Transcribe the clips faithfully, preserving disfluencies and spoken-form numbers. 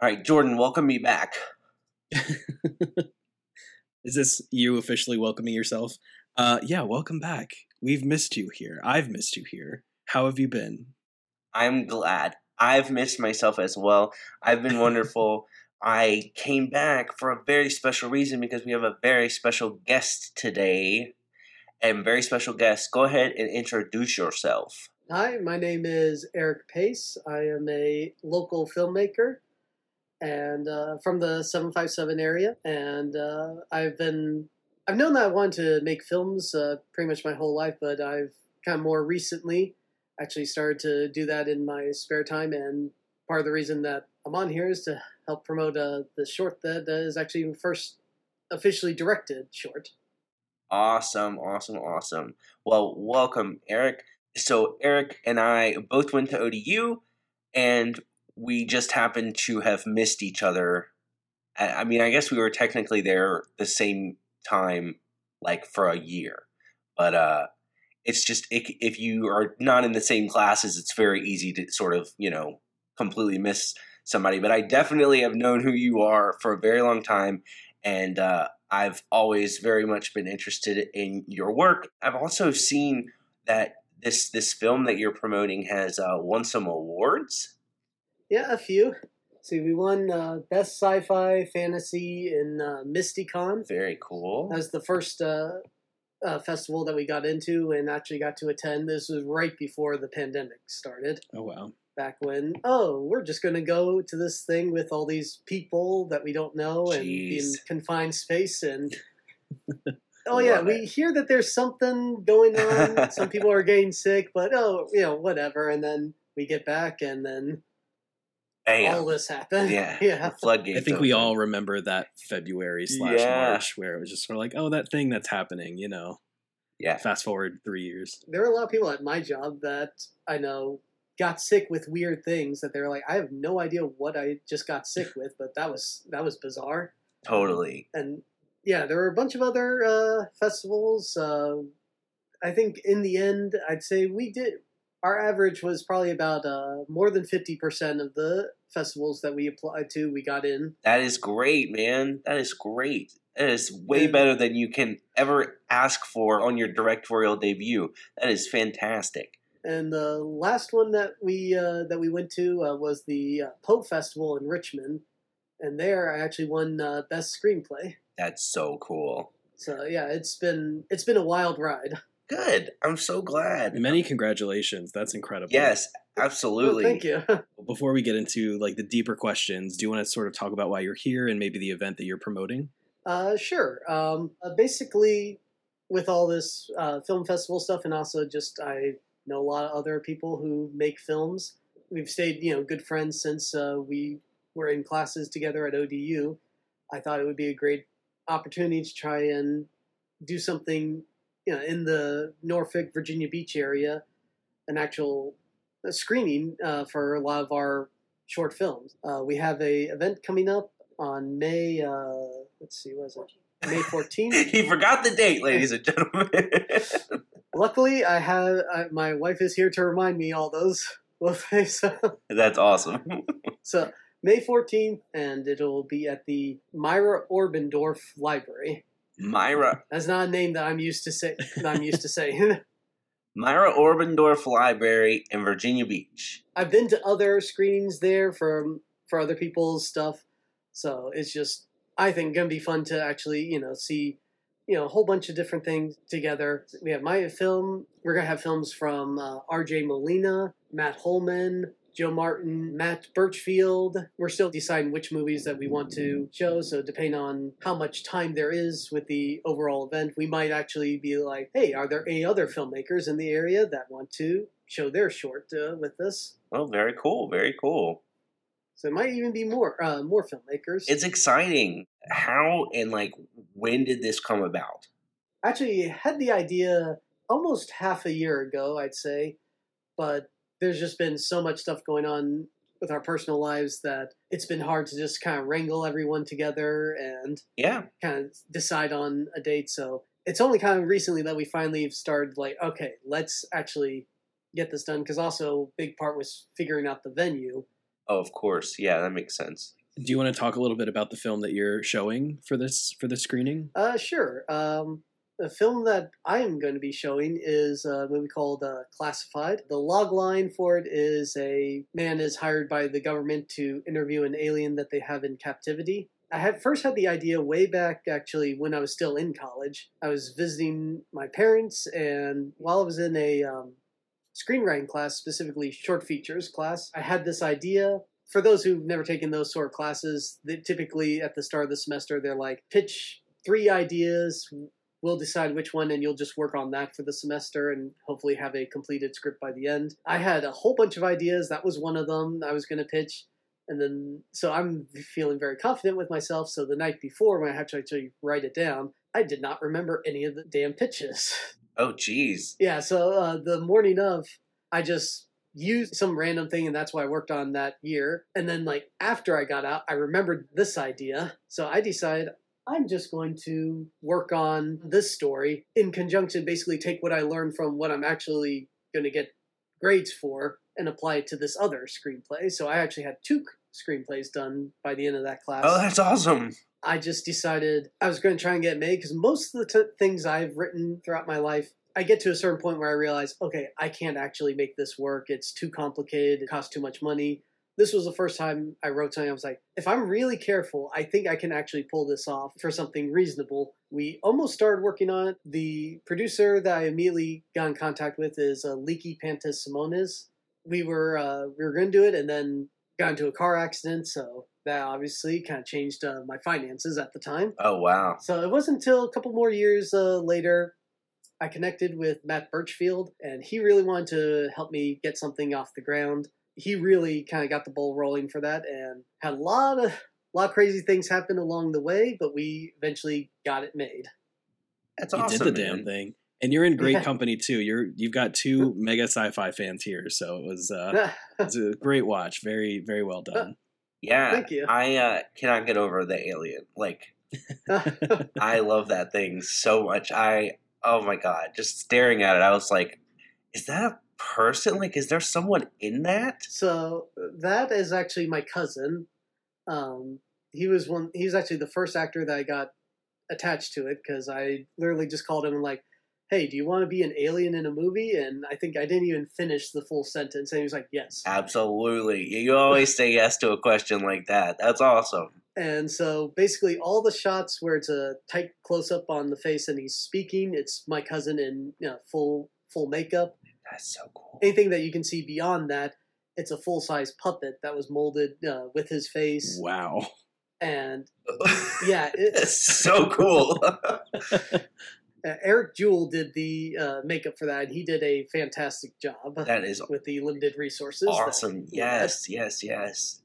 All right, Jordan, welcome me back. Is this you officially welcoming yourself? Uh, yeah, welcome back. We've missed you here. I've missed you here. How have you been? I'm glad. I've missed myself as well. I've been wonderful. I came back for a very special reason because we have a very special guest today. And very special guest, go ahead and introduce yourself. Hi, my name is Eric Pace. I am a local filmmaker and uh, from the seven five seven area. And uh, I've been, I've known that I wanted to make films uh, pretty much my whole life, but I've kind of more recently actually started to do that in my spare time. And part of the reason that I'm on here is to help promote uh, the short that is actually the first officially directed short. Awesome, awesome, awesome. Well, welcome, Eric. So Eric and I both went to O D U, and we just happened to have missed each other. I mean, I guess we were technically there the same time, like for a year. But uh, it's just, it, if you are not in the same classes, it's very easy to sort of, you know, completely miss somebody. But I definitely have known who you are for a very long time, and uh I've always very much been interested in your work. I've also seen that this this film that you're promoting has uh, won some awards. Yeah, a few. See, we won uh, Best Sci-Fi Fantasy in uh, MistyCon. Very cool. That was the first uh, uh, festival that we got into and actually got to attend. This was right before the pandemic started. Oh, wow. Back when, oh, we're just going to go to this thing with all these people that we don't know Jeez. And be in confined space. And oh, yeah, we hear that there's something going on. Some people are getting sick, but oh, you know, whatever. And then we get back and then Damn. all this happened. Yeah. yeah. Floodgates. I think open. We all remember that February slash yeah. March where it was just sort of like, oh, that thing that's happening, you know. Yeah. Fast forward three years. There are a lot of people at my job that I know got sick with weird things that they were like, I have no idea what I just got sick with, but that was that was bizarre. Totally. And yeah, there were a bunch of other uh, festivals. Uh, I think in the end, I'd say we did, our average was probably about uh, more than fifty percent of the festivals that we applied to, we got in. That is great, man. That is great. That is way and, better than you can ever ask for on your directorial debut. That is fantastic. And the last one that we uh, that we went to uh, was the uh, Poe Festival in Richmond, and there I actually won uh, Best Screenplay. That's so cool. So yeah, it's been it's been a wild ride. Good. I'm so glad. Many congratulations. That's incredible. Yes, absolutely. Well, thank you. Before we get into like the deeper questions, do you want to sort of talk about why you're here and maybe the event that you're promoting? Uh, sure. Um, uh, basically, with all this uh, film festival stuff, and also just I. know a lot of other people who make films. We've stayed, you know, good friends since uh, we were in classes together at O D U. I thought it would be a great opportunity to try and do something, you know, in the Norfolk, Virginia Beach area, an actual screening uh, for a lot of our short films. Uh, we have a event coming up on May, uh, let's see, what is it? May fourteenth. He forgot the date, ladies and gentlemen. Luckily, I have I, my wife is here to remind me all those little things. That's awesome. So May fourteenth, and it'll be at the Myra Obendorf Library. Myra. That's not a name that I'm used to say. That I'm used to saying. Myra Obendorf Library in Virginia Beach. I've been to other screenings there for for other people's stuff, so it's just I think gonna be fun to actually you know see. You know, a whole bunch of different things together. We have my film. We're going to have films from uh, R J Molina, Matt Holman, Joe Martin, Matt Birchfield. We're still deciding which movies that we want to show. So depending on how much time there is with the overall event, we might actually be like, hey, are there any other filmmakers in the area that want to show their short uh, with us? Oh, very cool. Very cool. So it might even be more uh, more filmmakers. It's exciting. How and, like, when did this come about? Actually, I had the idea almost half a year ago, I'd say. But there's just been so much stuff going on with our personal lives that it's been hard to just kind of wrangle everyone together and yeah, kind of decide on a date. So it's only kind of recently that we finally started, like, okay, let's actually get this done. Because also a big part was figuring out the venue. Oh, of course. Yeah, that makes sense. Do you want to talk a little bit about the film that you're showing for this for this screening? Uh, sure. Um, the film that I am going to be showing is a movie called uh, Classified. The log line for it is a man is hired by the government to interview an alien that they have in captivity. I had first had the idea way back, actually, when I was still in college. I was visiting my parents, and while I was in a um, screenwriting class, specifically short features class, I had this idea. For those who've never taken those sort of classes, they typically at the start of the semester, they're like, pitch three ideas, we'll decide which one, and you'll just work on that for the semester and hopefully have a completed script by the end. I had a whole bunch of ideas. That was one of them I was going to pitch. And then, so I'm feeling very confident with myself. So the night before, when I had to actually write it down, I did not remember any of the damn pitches. Oh, geez. Yeah. So uh, the morning of, I just used some random thing, and that's what I worked on that year. And then, like, after I got out, I remembered this idea. So I decided I'm just going to work on this story in conjunction, basically take what I learned from what I'm actually going to get grades for and apply it to this other screenplay. So I actually had two screenplays done by the end of that class. Oh, that's awesome. I just decided I was going to try and get made, because most of the t- things I've written throughout my life, I get to a certain point where I realize, okay, I can't actually make this work. It's too complicated. It costs too much money. This was the first time I wrote something. I was like, if I'm really careful, I think I can actually pull this off for something reasonable. We almost started working on it. The producer that I immediately got in contact with is uh, Leaky Pantas Simones. We were uh, we were going to do it, and then got into a car accident, so that obviously kind of changed uh, my finances at the time. Oh, wow. So it wasn't until a couple more years uh, later I connected with Matt Birchfield, and he really wanted to help me get something off the ground. He really kind of got the ball rolling for that, and had a lot of, lot of crazy things happen along the way, but we eventually got it made. That's awesome. You did the man. damn thing. And you're in great yeah. company, too. You're, you've got two mega sci-fi fans here, so it was, uh, it was a great watch. Very, very well done. Yeah. Thank you. I uh, cannot get over the alien. Like, I love that thing so much. I, oh, my God. Just staring at it, I was like, is that a person? Like, is there someone in that? So that is actually my cousin. Um, he was one. He was actually the first actor that I got attached to it, because I literally just called him and, like, hey, do you want to be an alien in a movie? And I think I didn't even finish the full sentence. And he was like, yes. Absolutely. You always say yes to a question like that. That's awesome. And so basically all the shots where it's a tight close-up on the face and he's speaking, it's my cousin in you know, full full makeup. That's so cool. Anything that you can see beyond that, it's a full-size puppet that was molded uh, with his face. Wow. And yeah. It's That's so cool. Uh, Eric Jewell did the uh, makeup for that, and he did a fantastic job. That is with the limited resources. Awesome! That, yes, yeah. yes, yes.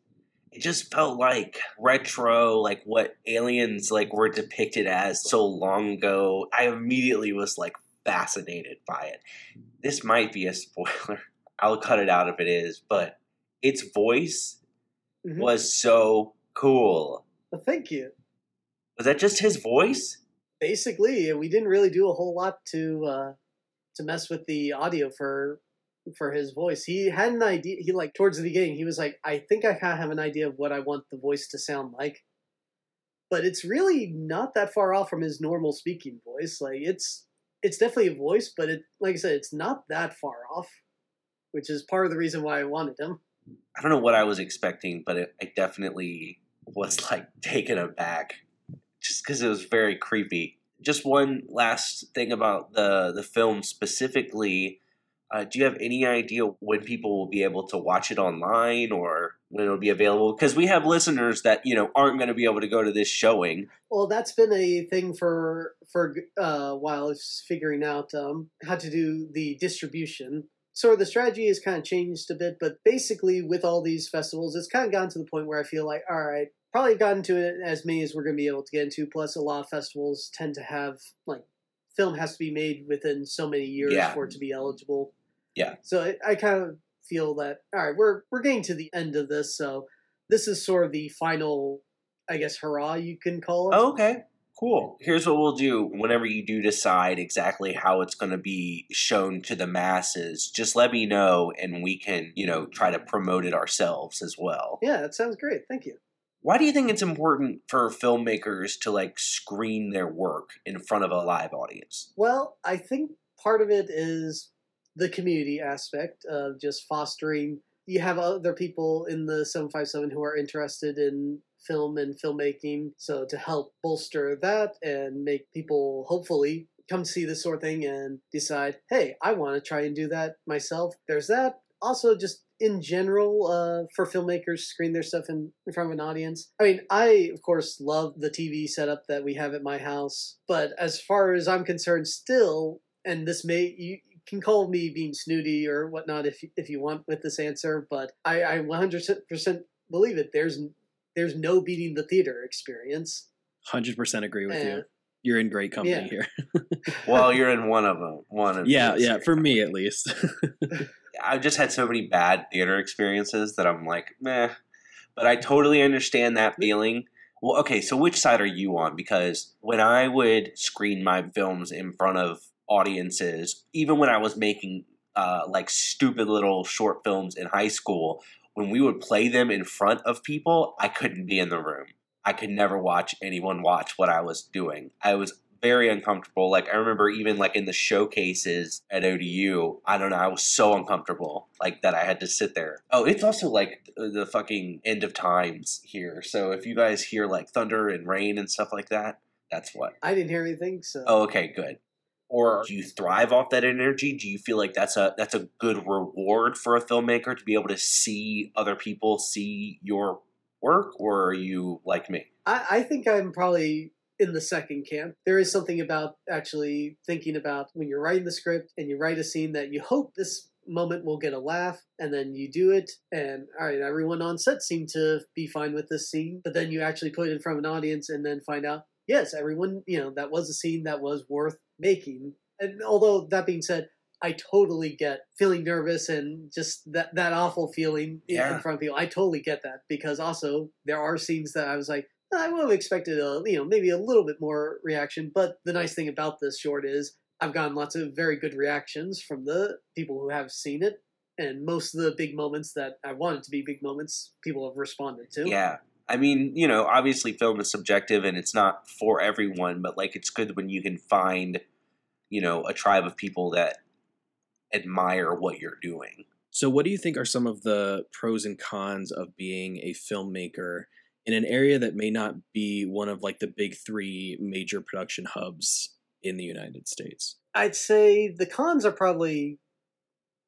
It just felt like retro, like what aliens like were depicted as so long ago. I immediately was like fascinated by it. This might be a spoiler. I'll cut it out if it is, but its voice mm-hmm. was so cool. Well, thank you. Was that just his voice? Basically, and we didn't really do a whole lot to uh, to mess with the audio for for his voice. He had an idea. He like towards the beginning, he was like, "I think I kind of have an idea of what I want the voice to sound like," but it's really not that far off from his normal speaking voice. Like it's it's definitely a voice, but it like I said, it's not that far off, which is part of the reason why I wanted him. I don't know what I was expecting, but it, I definitely was like taken aback. Just because it was very creepy. Just one last thing about the, the film specifically. Uh, do you have any idea when people will be able to watch it online or when it'll be available? Because we have listeners that, you know, aren't going to be able to go to this showing. Well, that's been a thing for for uh, a while. It's figuring out um, how to do the distribution. So the strategy has kind of changed a bit. But basically with all these festivals, it's kind of gotten to the point where I feel like, all right, probably gotten to it as many as we're going to be able to get into. Plus, a lot of festivals tend to have, like, film has to be made within so many years yeah. for it to be eligible. Yeah. So it, I kind of feel that, all right, we're we're getting to the end of this. So this is sort of the final, I guess, hurrah, you can call it. Oh, okay, cool. Here's what we'll do. Whenever you do decide exactly how it's going to be shown to the masses, just let me know and we can, you know, try to promote it ourselves as well. Yeah, that sounds great. Thank you. Why do you think it's important for filmmakers to, like, screen their work in front of a live audience? Well, I think part of it is the community aspect of just fostering. You have other people in the seven five seven who are interested in film and filmmaking, so to help bolster that and make people, hopefully, come see this sort of thing and decide, hey, I want to try and do that myself. There's that. Also, just in general, uh, for filmmakers, screen their stuff in, in front of an audience. I mean, I, of course, love the T V setup that we have at my house. But as far as I'm concerned, still, and this may, you can call me being snooty or whatnot if, if you want with this answer, but I, I one hundred percent believe it. There's, there's no beating the theater experience. one hundred percent agree with and, you. You're in great company yeah. here. Well, you're in one of them. One of yeah, yeah, for me at least. I've just had so many bad theater experiences that I'm like, meh. But I totally understand that feeling. Well, okay, so which side are you on? Because when I would screen my films in front of audiences, even when I was making uh, like stupid little short films in high school, when we would play them in front of people, I couldn't be in the room. I could never watch anyone watch what I was doing. I was very uncomfortable. Like, I remember even, like, in the showcases at O D U, I don't know, I was so uncomfortable, like, that I had to sit there. Oh, it's also, like, the fucking end of times here. So if you guys hear, like, thunder and rain and stuff like that, that's what. I didn't hear anything, so. Oh, okay, good. Or do you thrive off that energy? Do you feel like that's a that's a good reward for a filmmaker to be able to see other people see your work, or are you like me? I, I think I'm probably in the second camp. There is something about actually thinking about when you're writing the script and you write a scene that you hope this moment will get a laugh, and then you do it, and all right, everyone on set seemed to be fine with this scene, but then you actually put it in front of an audience and then find out, yes, everyone, you know, that was a scene that was worth making. And although that being said, I totally get feeling nervous and just that, that awful feeling yeah. in front of people. I totally get that, because also there are scenes that I was like, oh, I would have expected a, you know, maybe a little bit more reaction. But the nice thing about this short is I've gotten lots of very good reactions from the people who have seen it. And most of the big moments that I wanted to be big moments, people have responded to. Yeah. I mean, you know, obviously film is subjective and it's not for everyone, but like it's good when you can find, you know, a tribe of people that admire what you're doing. So what do you think are some of the pros and cons of being a filmmaker in an area that may not be one of like the big three major production hubs in the United States? I'd say the cons are probably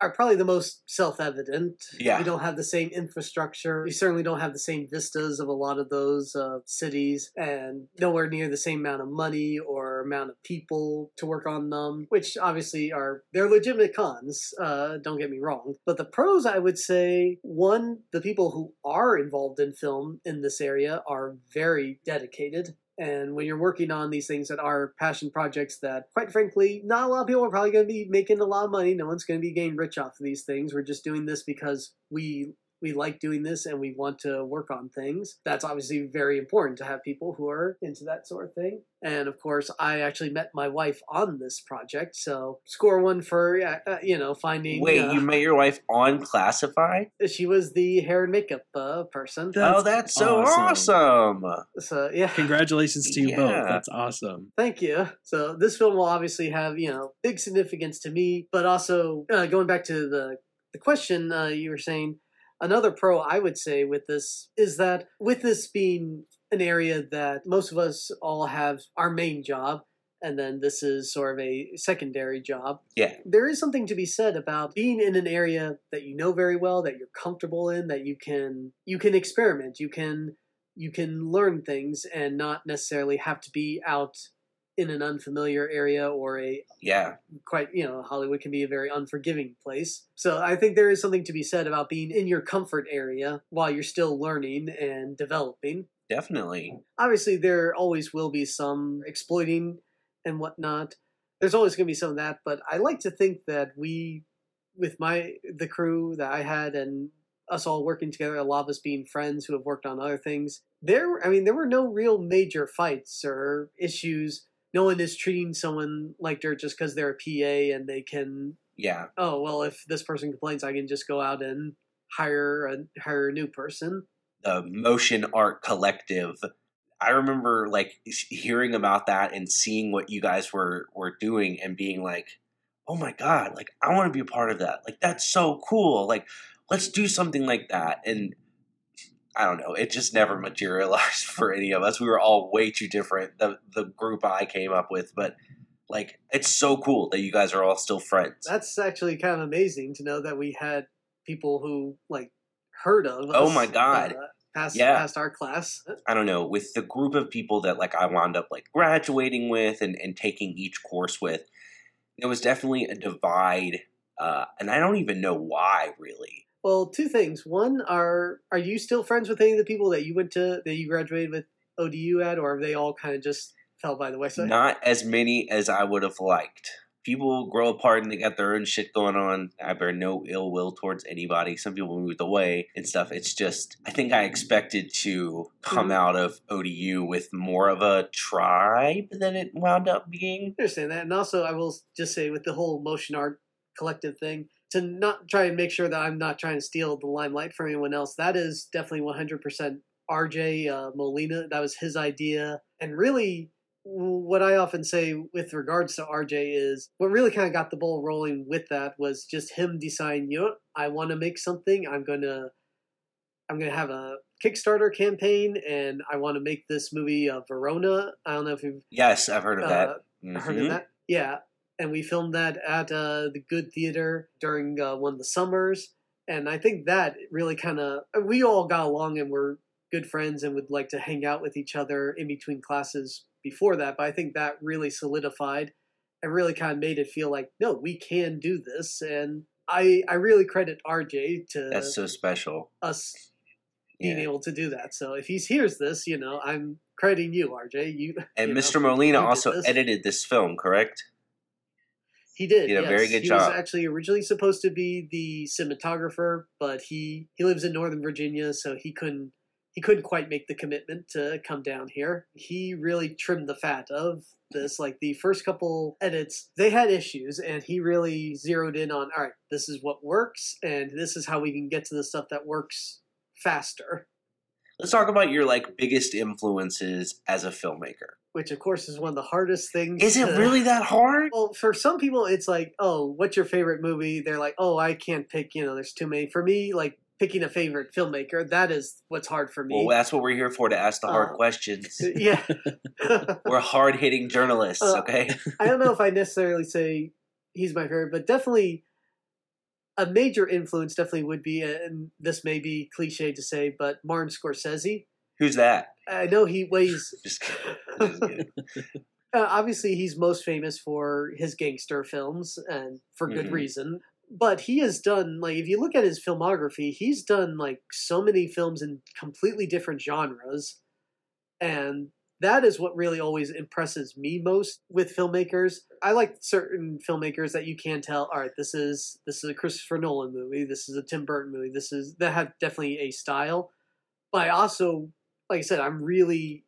are probably the most self-evident. Yeah. We don't have the same infrastructure. We certainly don't have the same vistas of a lot of those uh, cities, and nowhere near the same amount of money or amount of people to work on them, which obviously are, they're legitimate cons, uh, don't get me wrong. But the pros, I would say, one, the people who are involved in film in this area are very dedicated. And when you're working on these things that are passion projects that, quite frankly, not a lot of people are probably going to be making a lot of money. No one's going to be getting rich off of these things. We're just doing this because we we like doing this and we want to work on things. That's obviously very important to have people who are into that sort of thing. And, of course, I actually met my wife on this project. So score one for, uh, you know, finding... Wait, uh, you met your wife on Classified? She was the hair and makeup uh, person. That's oh, that's so awesome. awesome. So, yeah. Congratulations to you yeah. both. That's awesome. Thank you. So this film will obviously have, you know, big significance to me. But also, uh, going back to the, the question uh, you were saying, another pro I would say with this is that with this being an area that most of us all have our main job, and then this is sort of a secondary job. Yeah. There is something to be said about being in an area that you know very well, that you're comfortable in, that you can you can experiment, you can you can learn things and not necessarily have to be out in an unfamiliar area or a yeah quite you know Hollywood can be a very unforgiving place. So I think there is something to be said about being in your comfort area while you're still learning and developing. Definitely. Obviously, there always will be some exploiting and whatnot. There's always going to be some of that, but I like to think that we, with my the crew that I had and us all working together, a lot of us being friends who have worked on other things, there, I mean, there were no real major fights or issues. No one is treating someone like dirt just because they're a P A and they can, yeah. oh, well, if this person complains, I can just go out and hire a, hire a new person. the Motion Art Collective. I remember like hearing about that and seeing what you guys were, were doing and being like, oh my God, like I want to be a part of that. Like, that's so cool. Like, let's do something like that. And I don't know. It just never materialized for any of us. We were all way too different. The the group I came up with, but like, it's so cool that you guys are all still friends. That's actually kind of amazing to know that we had people who like heard of us. Oh my God. Uh, Past, yeah. past our class. I don't know. With the group of people that like I wound up like graduating with and, and taking each course with, there was definitely a divide. Uh, and I don't even know why, really. Well, two things. One, are are you still friends with any of the people that you went to, that you graduated with O D U at, or have they all kind of just fell by the wayside? Not as many as I would have liked. People grow apart and they got their own shit going on. I bear no ill will towards anybody. Some people moved away and stuff. It's just, I think I expected to come mm-hmm. out of O D U with more of a tribe than it wound up being. I understand that. And also, I will just say, with the whole Motion Art Collective thing, to not try and make sure that I'm not trying to steal the limelight from anyone else, that is definitely one hundred percent R J uh, Molina. That was his idea. And really, what I often say with regards to R J is what really kind of got the ball rolling with that was just him deciding, you know, I want to make something. I'm going to, I'm going to have a Kickstarter campaign and I want to make this movie uh, Verona. I don't know if you've Yes, I've heard of uh, that. Mm-hmm. Heard of that? Yeah. And we filmed that at uh, the Good Theater during uh, one of the summers. And I think that really kind of, we all got along and were good friends and would like to hang out with each other in between classes before that, but I think that really solidified and really kind of made it feel like, no, we can do this. And I I really credit R J to that's so special us being yeah. able to do that. So if he hears this, you know, I'm crediting you, R J. You and you Mister know, Molina also this. edited this film, correct? He did. He did yes. a very good he job. He was actually originally supposed to be the cinematographer, but he he lives in Northern Virginia, so he couldn't. He couldn't quite make the commitment to come down here. He really trimmed the fat of this. Like the first couple edits, they had issues and he really zeroed in on, all right, this is what works and this is how we can get to the stuff that works faster. Let's talk about your like biggest influences as a filmmaker. Which of course is one of the hardest things. Is it to... really that hard? Well, for some people it's like, oh, what's your favorite movie? They're like, oh, I can't pick, you know, there's too many. For me, like, picking a favorite filmmaker, that is what's hard for me. Well, that's what we're here for, to ask the hard uh, questions. Yeah. We're hard-hitting journalists, uh, okay? I don't know if I necessarily say he's my favorite, but definitely a major influence definitely would be, and this may be cliche to say, but Martin Scorsese. Who's that? I know he weighs... Just kidding. Just kidding. uh, obviously, he's most famous for his gangster films, and for good mm-hmm. reason. But he has done, like, if you look at his filmography, he's done, like, so many films in completely different genres. And that is what really always impresses me most with filmmakers. I like certain filmmakers that you can tell, all right, this is this is a Christopher Nolan movie. This is a Tim Burton movie. This is, that have definitely a style. But I also, like I said, I'm really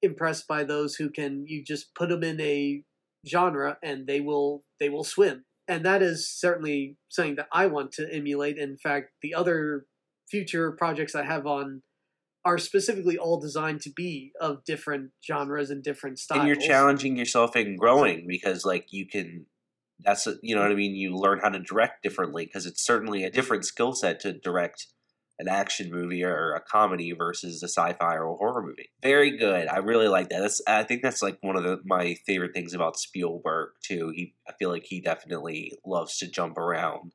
impressed by those who can, you just put them in a genre and they will they will swim. And that is certainly something that I want to emulate. In fact, the other future projects I have on are specifically all designed to be of different genres and different styles. And you're challenging yourself and growing because, like, you can – that's – you know what I mean? You learn how to direct differently because it's certainly a different skill set to direct an action movie or a comedy versus a sci-fi or a horror movie. Very good. I really like that. That's, I think that's like one of the, my favorite things about Spielberg too. He, I feel like he definitely loves to jump around.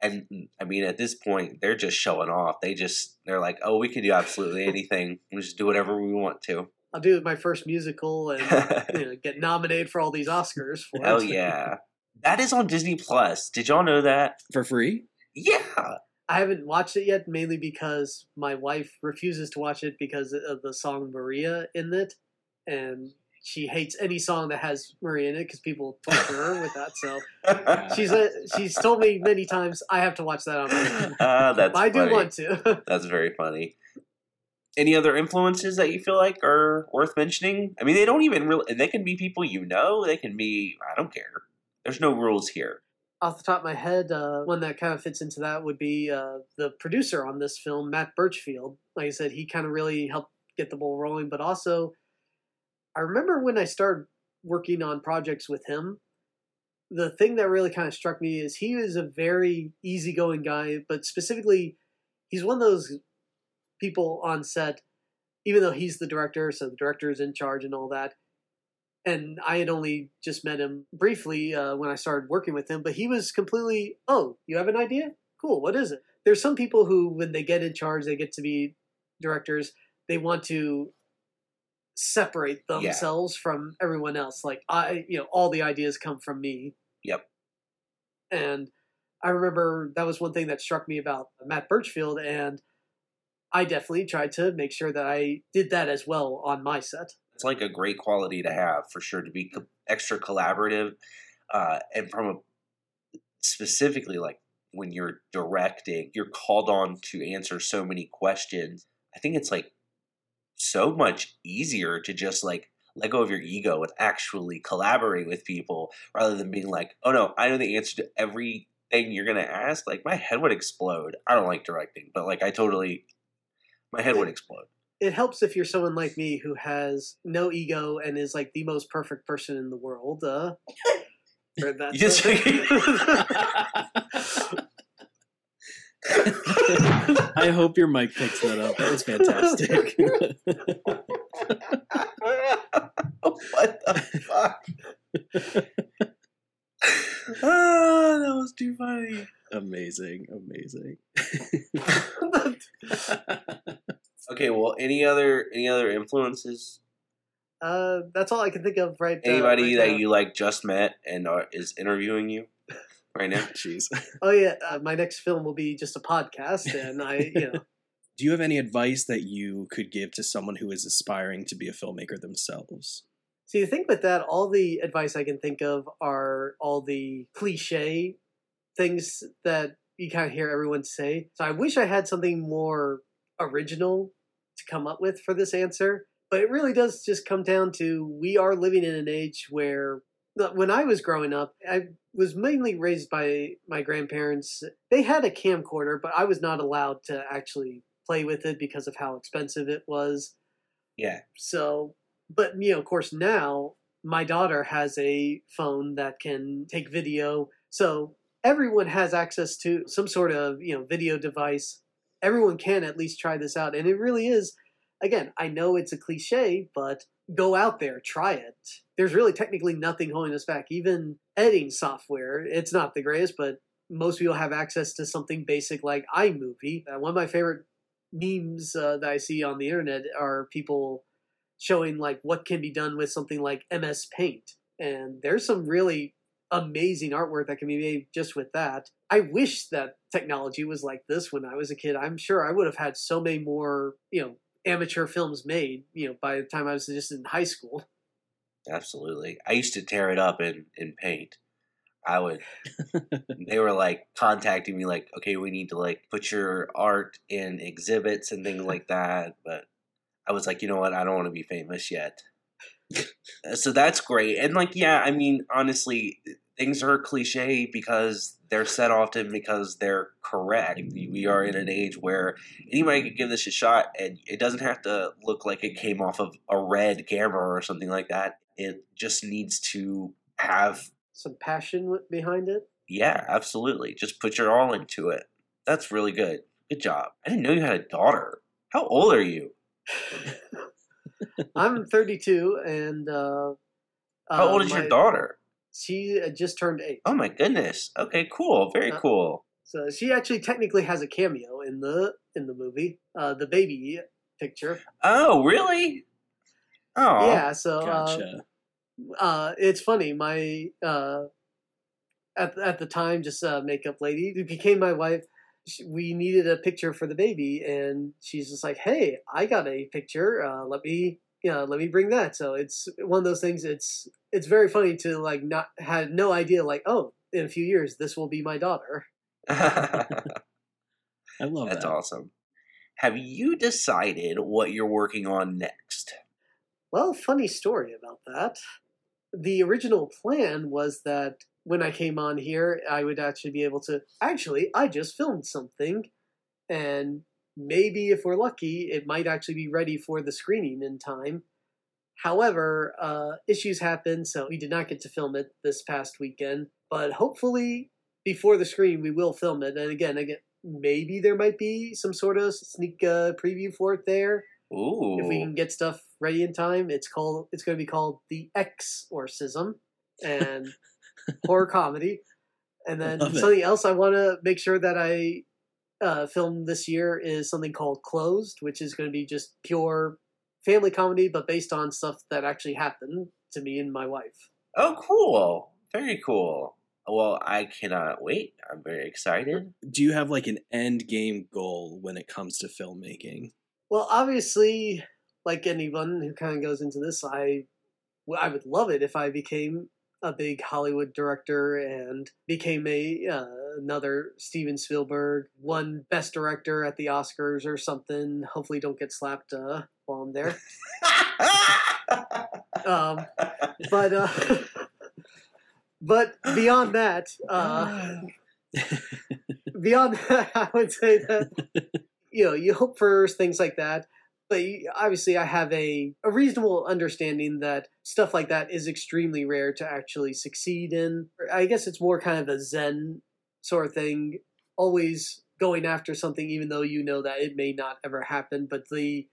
And I mean, at this point, they're just showing off. They just, they're like, oh, we can do absolutely anything. We'll just do whatever we want to. I'll do my first musical and you know, get nominated for all these Oscars for it. Oh yeah. That is on Disney Plus. Did y'all know that? For free? Yeah. I haven't watched it yet, mainly because my wife refuses to watch it because of the song Maria in it. And she hates any song that has Maria in it because people torture her with that. So she's a, she's told me many times, I have to watch that on my own. Uh, that's I funny. do want to. That's very funny. Any other influences that you feel like are worth mentioning? I mean, they don't even really – they can be people you know. They can be – I don't care. There's no rules here. off the top of my head, uh, one that kind of fits into that would be uh, the producer on this film, Matt Birchfield. Like I said, he kind of really helped get the ball rolling. But also, I remember when I started working on projects with him, the thing that really kind of struck me is he is a very easygoing guy, but specifically, he's one of those people on set, even though he's the director, so the director is in charge and all that. And I had only just met him briefly uh, when I started working with him, but he was completely, oh, you have an idea? Cool, what is it? There's some people who, when they get in charge, they get to be directors, they want to separate themselves yeah. from everyone else. Like, I, you know, all the ideas come from me. Yep. And I remember that was one thing that struck me about Matt Birchfield, and I definitely tried to make sure that I did that as well on my set. It's like a great quality to have, for sure, to be co- extra collaborative. Uh, and from a, specifically like when you're directing, you're called on to answer so many questions. I think it's like so much easier to just like let go of your ego and actually collaborate with people rather than being like, oh no, I know the answer to everything you're going to ask. Like my head would explode. I don't like directing, but like I totally, my head would explode. It helps if you're someone like me who has no ego and is like the most perfect person in the world. Uh, heard that? Yes. I hope your mic picks that up. That was fantastic. What the fuck? Oh, that was too funny. Amazing. Amazing. Okay, well, any other any other influences? Uh, that's all I can think of right now. Anybody uh, right that now. you, like, just met and are, is interviewing you right now? Jeez. Oh, yeah. Uh, my next film will be just a podcast, and I, you know. Do you have any advice that you could give to someone who is aspiring to be a filmmaker themselves? See, the thing with that, all the advice I can think of are all the cliche things that you kind of hear everyone say. So I wish I had something more original to come up with for this answer, but it really does just come down to we are living in an age where when I was growing up, I was mainly raised by my grandparents. They had a camcorder, but I was not allowed to actually play with it because of how expensive it was. Yeah. So, but you know, of course now my daughter has a phone that can take video. So everyone has access to some sort of, you know, video device. Everyone can at least try this out. And it really is, again, I know it's a cliche, but go out there, try it. There's really technically nothing holding us back. Even editing software, it's not the greatest, but most people have access to something basic like iMovie. One of my favorite memes uh, that I see on the internet are people showing like what can be done with something like M S Paint. And there's some really amazing artwork that can be made just with that. I wish that technology was like this when I was a kid. I'm sure I would have had so many more, you know, amateur films made, you know, by the time I was just in high school. Absolutely. I used to tear it up in, in paint. I would, they were like contacting me like, okay, we need to like put your art in exhibits and things like that. But I was like, you know what? I don't want to be famous yet. So that's great. And like, yeah, I mean, honestly, things are cliche because they're said often because they're correct. We are in an age where anybody could give this a shot and it doesn't have to look like it came off of a red camera or something like that. It just needs to have some passion behind it. Yeah, absolutely. Just put your all into it. That's really good. Good job. I didn't know you had a daughter. How old are you? I'm thirty-two, and uh, how old is my, your daughter? She just turned eight. Oh my goodness! Okay, cool, very uh, cool. So she actually technically has a cameo in the in the movie, uh, the baby picture. Oh, really? Oh, yeah. So, gotcha. uh, uh, it's funny. My uh, at at the time, just a uh, makeup lady who became my wife. We needed a picture for the baby, and she's just like, "Hey, I got a picture. Uh, let me, you know, let me bring that." So it's one of those things. It's it's very funny to like not have no idea. Like, oh, in a few years, this will be my daughter. I love that. That's awesome. Have you decided what you're working on next? Well, funny story about that. The original plan was that when I came on here, I would actually be able to, actually, I just filmed something, and maybe if we're lucky, it might actually be ready for the screening in time. However, uh, issues happened, so we did not get to film it this past weekend. But hopefully, before the screen, we will film it. And again, again maybe there might be some sort of sneak uh, preview for it there. Ooh. If we can get stuff ready in time. It's called. It's going to be called The Exorcism, and horror comedy. And then something it. else I want to make sure that I uh, film this year is something called Closed, which is going to be just pure family comedy, but based on stuff that actually happened to me and my wife. Oh, cool. Very cool. Well, I cannot wait. I'm very excited. Do you have like an end game goal when it comes to filmmaking? Well, obviously, like anyone who kind of goes into this, I, I would love it if I became a big Hollywood director and became a uh, another Steven Spielberg, won Best Director at the Oscars or something. Hopefully don't get slapped uh, while I'm there. um, but, uh, but beyond that, uh, beyond that, I would say that, you know, you hope for things like that. But obviously, I have a, a reasonable understanding that stuff like that is extremely rare to actually succeed in. I guess it's more kind of a zen sort of thing, always going after something, even though you know that it may not ever happen. But the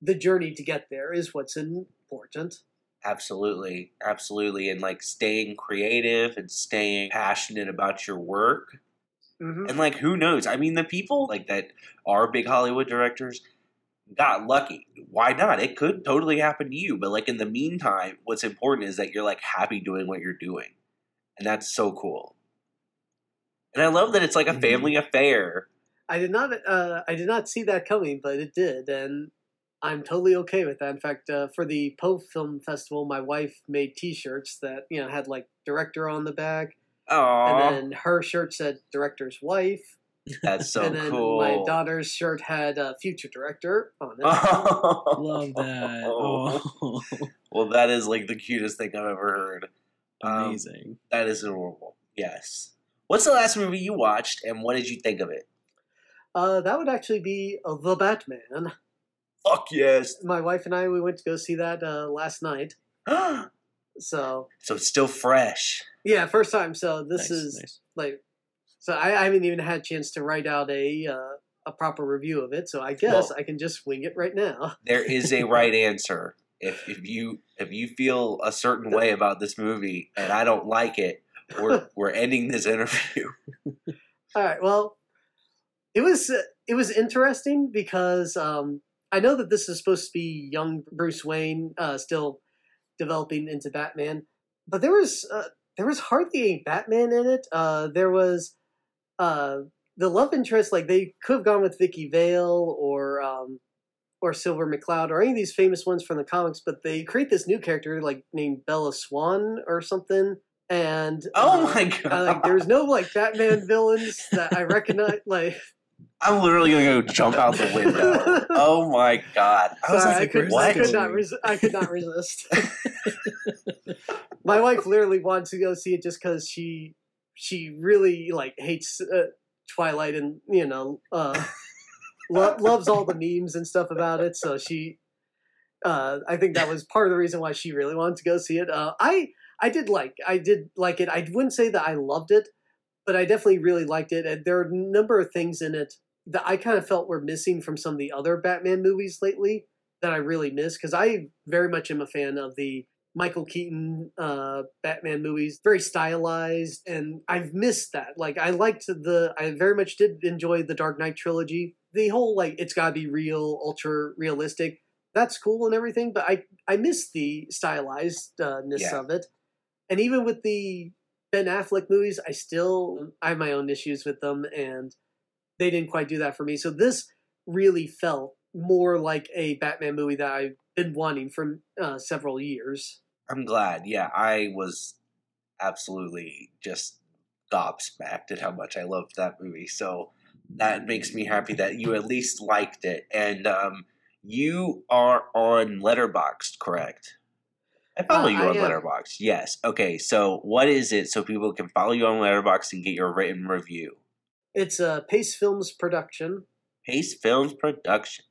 the journey to get there is what's important. Absolutely. Absolutely. And like staying creative and staying passionate about your work. Mm-hmm. And like, who knows? I mean, the people like that are big Hollywood directors got lucky. Why not? It could totally happen to you. But like in the meantime, what's important is that you're like happy doing what you're doing. And that's so cool. And I love that it's like a family affair. I did not uh, I did not see that coming, but it did. And I'm totally okay with that. In fact, uh, for the Poe Film Festival, my wife made t-shirts that, you know, had like director on the back. Aww. And then her shirt said director's wife. That's so cool. And then cool. My daughter's shirt had a uh, future director on it. Oh, love that. Oh. Well, that is like the cutest thing I've ever heard. Amazing. Um, that is adorable. Yes. What's the last movie you watched, and what did you think of it? Uh, that would actually be uh, The Batman. Fuck yes. My wife and I, we went to go see that uh, last night. so. So it's still fresh. Yeah, first time. So this nice, is nice. like. So I, I haven't even had a chance to write out a uh, a proper review of it. So I guess well, I can just wing it right now. There is a right answer. If if you if you feel a certain way about this movie and I don't like it, we're we're ending this interview. All right. Well, it was it was interesting because um, I know that this is supposed to be young Bruce Wayne uh, still developing into Batman, but there was uh, there was hardly any Batman in it. Uh, there was. Uh, the love interest, like they could have gone with Vicky Vale or um, or Silver McLeod or any of these famous ones from the comics, but they create this new character like named Bella Swan or something. And oh uh, my god, uh, like, there's no like Batman villains that I recognize. Like I'm literally gonna go jump out the window. Oh my god, I was uh, like, I could, what? I could not, res- I could not resist. My wife literally wanted to go see it just because she. She really like hates uh, Twilight and you know uh, lo- loves all the memes and stuff about it. So she, uh, I think that was part of the reason why she really wanted to go see it. Uh, I I did like I did like it. I wouldn't say that I loved it, but I definitely really liked it. And there are a number of things in it that I kind of felt were missing from some of the other Batman movies lately that I really miss because I very much am a fan of the. Michael Keaton uh, Batman movies, very stylized, and I've missed that. Like, I liked the, I very much did enjoy the Dark Knight trilogy. The whole, like, it's gotta be real, ultra realistic, that's cool and everything, but I, I miss the stylizedness yeah. of it. And even with the Ben Affleck movies, I still, I have my own issues with them, and they didn't quite do that for me. So this really felt more like a Batman movie that I've been wanting for uh, several years. I'm glad. Yeah, I was absolutely just gobsmacked at how much I loved that movie. So that makes me happy that you at least liked it. And um, you are on Letterboxd, correct? I follow uh, you on Letterboxd. Yes. Okay. So what is it so people can follow you on Letterboxd and get your written review? It's a uh, Pace Films Production. Pace Films Production.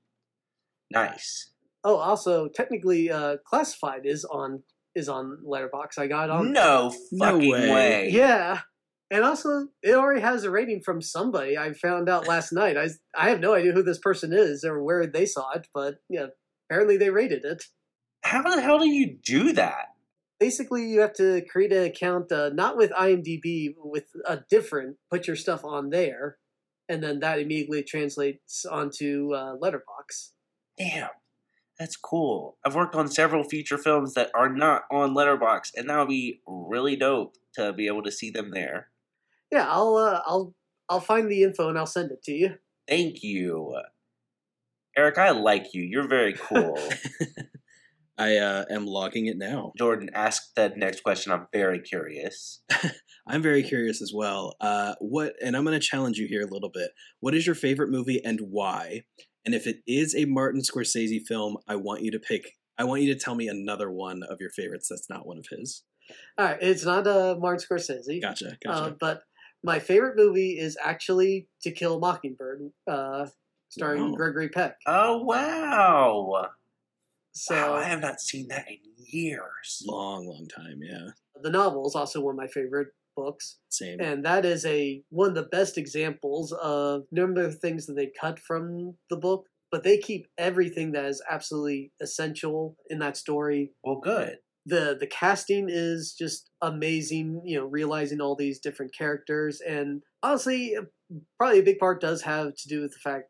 Nice. Oh, also, technically, uh, Classified is on is on Letterboxd. I got on. No fucking no way. way. Yeah. And also, it already has a rating from somebody. I found out last night. I I have no idea who this person is or where they saw it, but yeah, apparently they rated it. How the hell do you do that? Basically, you have to create an account, uh, not with IMDb, with a different, put your stuff on there, and then that immediately translates onto uh, Letterboxd. Damn, that's cool. I've worked on several feature films that are not on Letterboxd, and that would be really dope to be able to see them there. Yeah, I'll uh, I'll I'll find the info and I'll send it to you. Thank you, Eric. I like you. You're very cool. I uh, am logging it now. Jordan, ask the next question. I'm very curious. I'm very curious as well. Uh, what? And I'm going to challenge you here a little bit. What is your favorite movie and why? And if it is a Martin Scorsese film, I want you to pick. I want you to tell me another one of your favorites that's not one of his. All right, it's not a uh, Martin Scorsese. Gotcha, gotcha. Uh, but my favorite movie is actually To Kill a Mockingbird, uh, starring wow. Gregory Peck. Oh wow! So wow, I have not seen that in years. Long, long time. Yeah. The novel is also one of my favorite books. Same. And that is a one of the best examples of a number of things that they cut from the book, but they keep everything that is absolutely essential in that story. Well, good. The the casting is just amazing, you know, realizing all these different characters. And honestly, probably a big part does have to do with the fact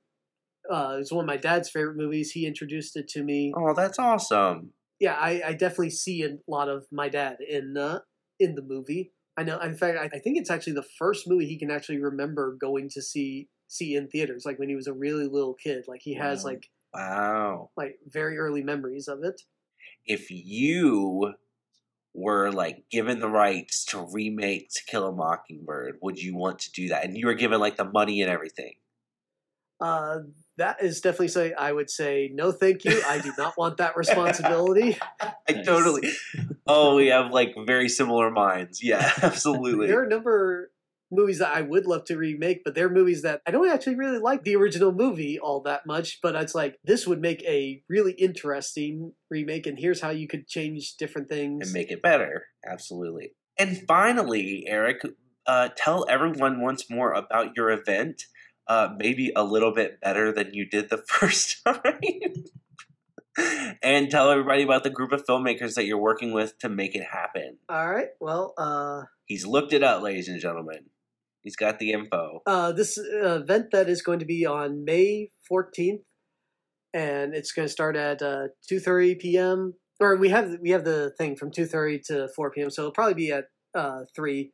uh, it's one of my dad's favorite movies. He introduced it to me. Oh, that's awesome. Yeah, I, I definitely see a lot of my dad in uh, in the movie. I know. In fact, I think it's actually the first movie he can actually remember going to see see in theaters, like when he was a really little kid. Like he has wow. like wow, like very early memories of it. If you were, like, given the rights to remake To Kill a Mockingbird, would you want to do that? And you were given, like, the money and everything. Uh, that is definitely something I would say, no, thank you. I do not want that responsibility. I nice. Totally. Oh, we have, like, very similar minds. Yeah, absolutely. There are a number of movies that I would love to remake, but they're movies that I don't actually really like the original movie all that much, but it's like, this would make a really interesting remake, and here's how you could change different things and make it better. Absolutely. And finally, Eric, uh, tell everyone once more about your event. Uh, maybe a little bit better than you did the first time. And tell everybody about the group of filmmakers that you're working with to make it happen. All right. Well, uh, he's looked it up, ladies and gentlemen. He's got the info. Uh, this event that is going to be on May fourteenth, and it's going to start at uh, two thirty p.m. Or we have we have the thing from two thirty to four p.m. So it'll probably be at uh, three.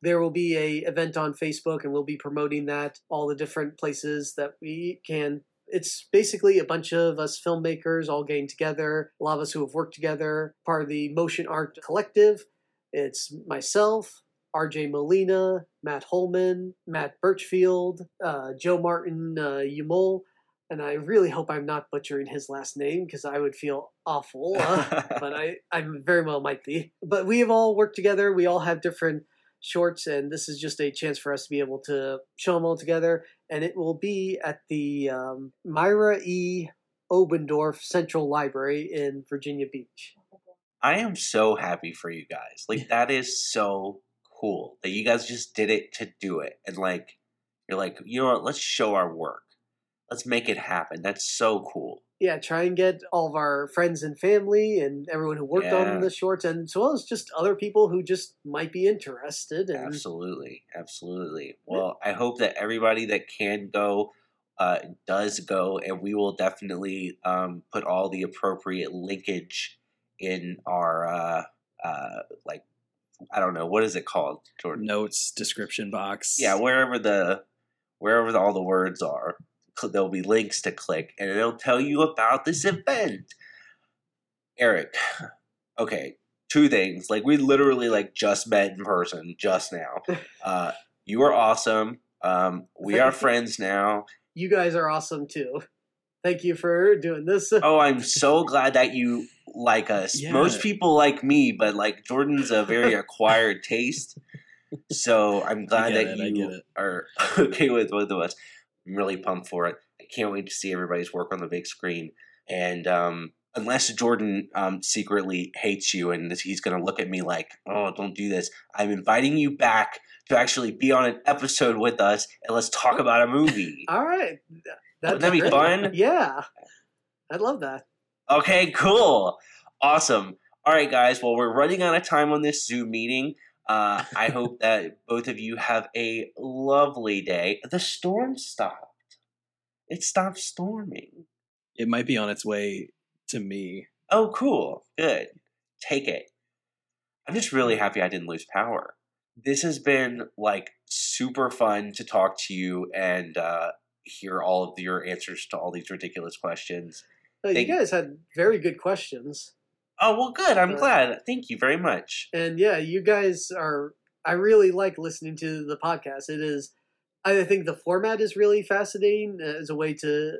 There will be a event on Facebook, and we'll be promoting that, all the different places that we can. It's basically a bunch of us filmmakers all getting together, a lot of us who have worked together, part of the Motion Art Collective. It's myself, R J Molina, Matt Holman, Matt Birchfield, uh, Joe Martin, uh, Yumul, and I really hope I'm not butchering his last name because I would feel awful, uh, but I, I very well might be. But we have all worked together. We all have different shorts, and this is just a chance for us to be able to show them all together. And it will be at the um, Myra E. Obendorf Central Library in Virginia Beach. I am so happy for you guys. Like, that is so cool that you guys just did it to do it. And like, you're like, you know what, let's show our work. Let's make it happen. That's so cool. Yeah, try and get all of our friends and family and everyone who worked yeah. on the shorts, and as well as just other people who just might be interested. And absolutely. Absolutely. Well, I hope that everybody that can go uh, does go, and we will definitely um, put all the appropriate linkage in our, uh, uh, like, I don't know, what is it called, Jordan? Notes, description box. Yeah, wherever the wherever the, all the words are. There'll be links to click, and it'll tell you about this event. Eric, okay, two things. Like, we literally, like, just met in person just now. Uh, you are awesome. Um, we are friends now. You guys are awesome, too. Thank you for doing this. Oh, I'm so glad that you like us. Yeah. Most people like me, but like Jordan's a very acquired taste. So I'm glad that it, you are okay with both of us. I'm really pumped for it. I can't wait to see everybody's work on the big screen. And um, unless Jordan um, secretly hates you and he's going to look at me like, oh, don't do this. I'm inviting you back to actually be on an episode with us and let's talk about a movie. All right. That'd, That'd be great. Fun. Yeah. I'd love that. Okay, cool. Awesome. All right, guys. Well, we're running out of time on this Zoom meeting. Uh, I hope that both of you have a lovely day. The storm stopped. It stopped storming. It might be on its way to me. Oh, cool. Good. Take it. I'm just really happy I didn't lose power. This has been, like, super fun to talk to you and uh, hear all of your answers to all these ridiculous questions. No, Thank- you guys had very good questions. Oh, well, good. I'm uh, glad. Thank you very much. And yeah, you guys are, I really like listening to the podcast. It is, I think the format is really fascinating as a way to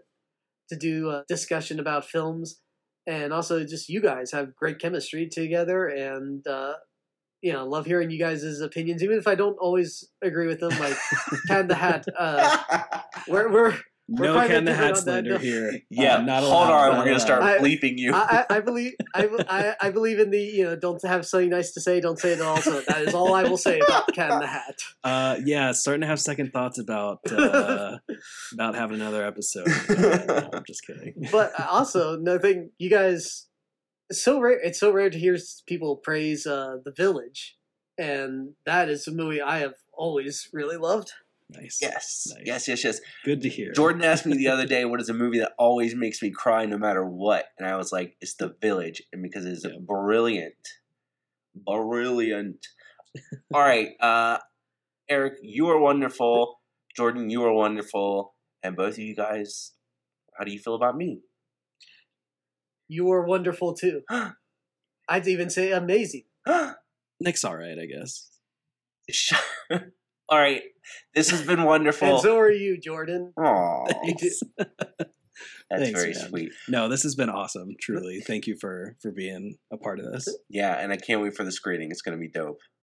to do a discussion about films. And also just you guys have great chemistry together. And, uh, you know, love hearing you guys' opinions, even if I don't always agree with them, like, Cat the Hat. Uh, we're, we're, We're no Ken the Hat slander no. here. Yeah, uh, not hold on. We're gonna start I, bleeping you. I, I, I believe. I, I I believe in the you know. Don't have something nice to say. Don't say it also. That is all I will say about Ken the Hat. Uh, yeah, starting to have second thoughts about uh, about having another episode. Uh, no, I'm just kidding. But also, no thing. You guys, it's so rare. It's so rare to hear people praise uh, The Village, and that is a movie I have always really loved. Nice. Yes. Nice. Yes, yes, yes. Good to hear. Jordan asked me the other day, what is a movie that always makes me cry no matter what? And I was like, it's The Village. And because it's yeah. brilliant. Brilliant. All right. Uh, Eric, you are wonderful. Jordan, you are wonderful. And both of you guys, how do you feel about me? You are wonderful too. I'd even say amazing. Nick's all right, I guess. Sure. All right. This has been wonderful. And so are you, Jordan. Aww. Thanks. That's Thanks, very man. Sweet. No, this has been awesome, truly. Thank you for, for being a part of this. Yeah, and I can't wait for the screening. It's going to be dope.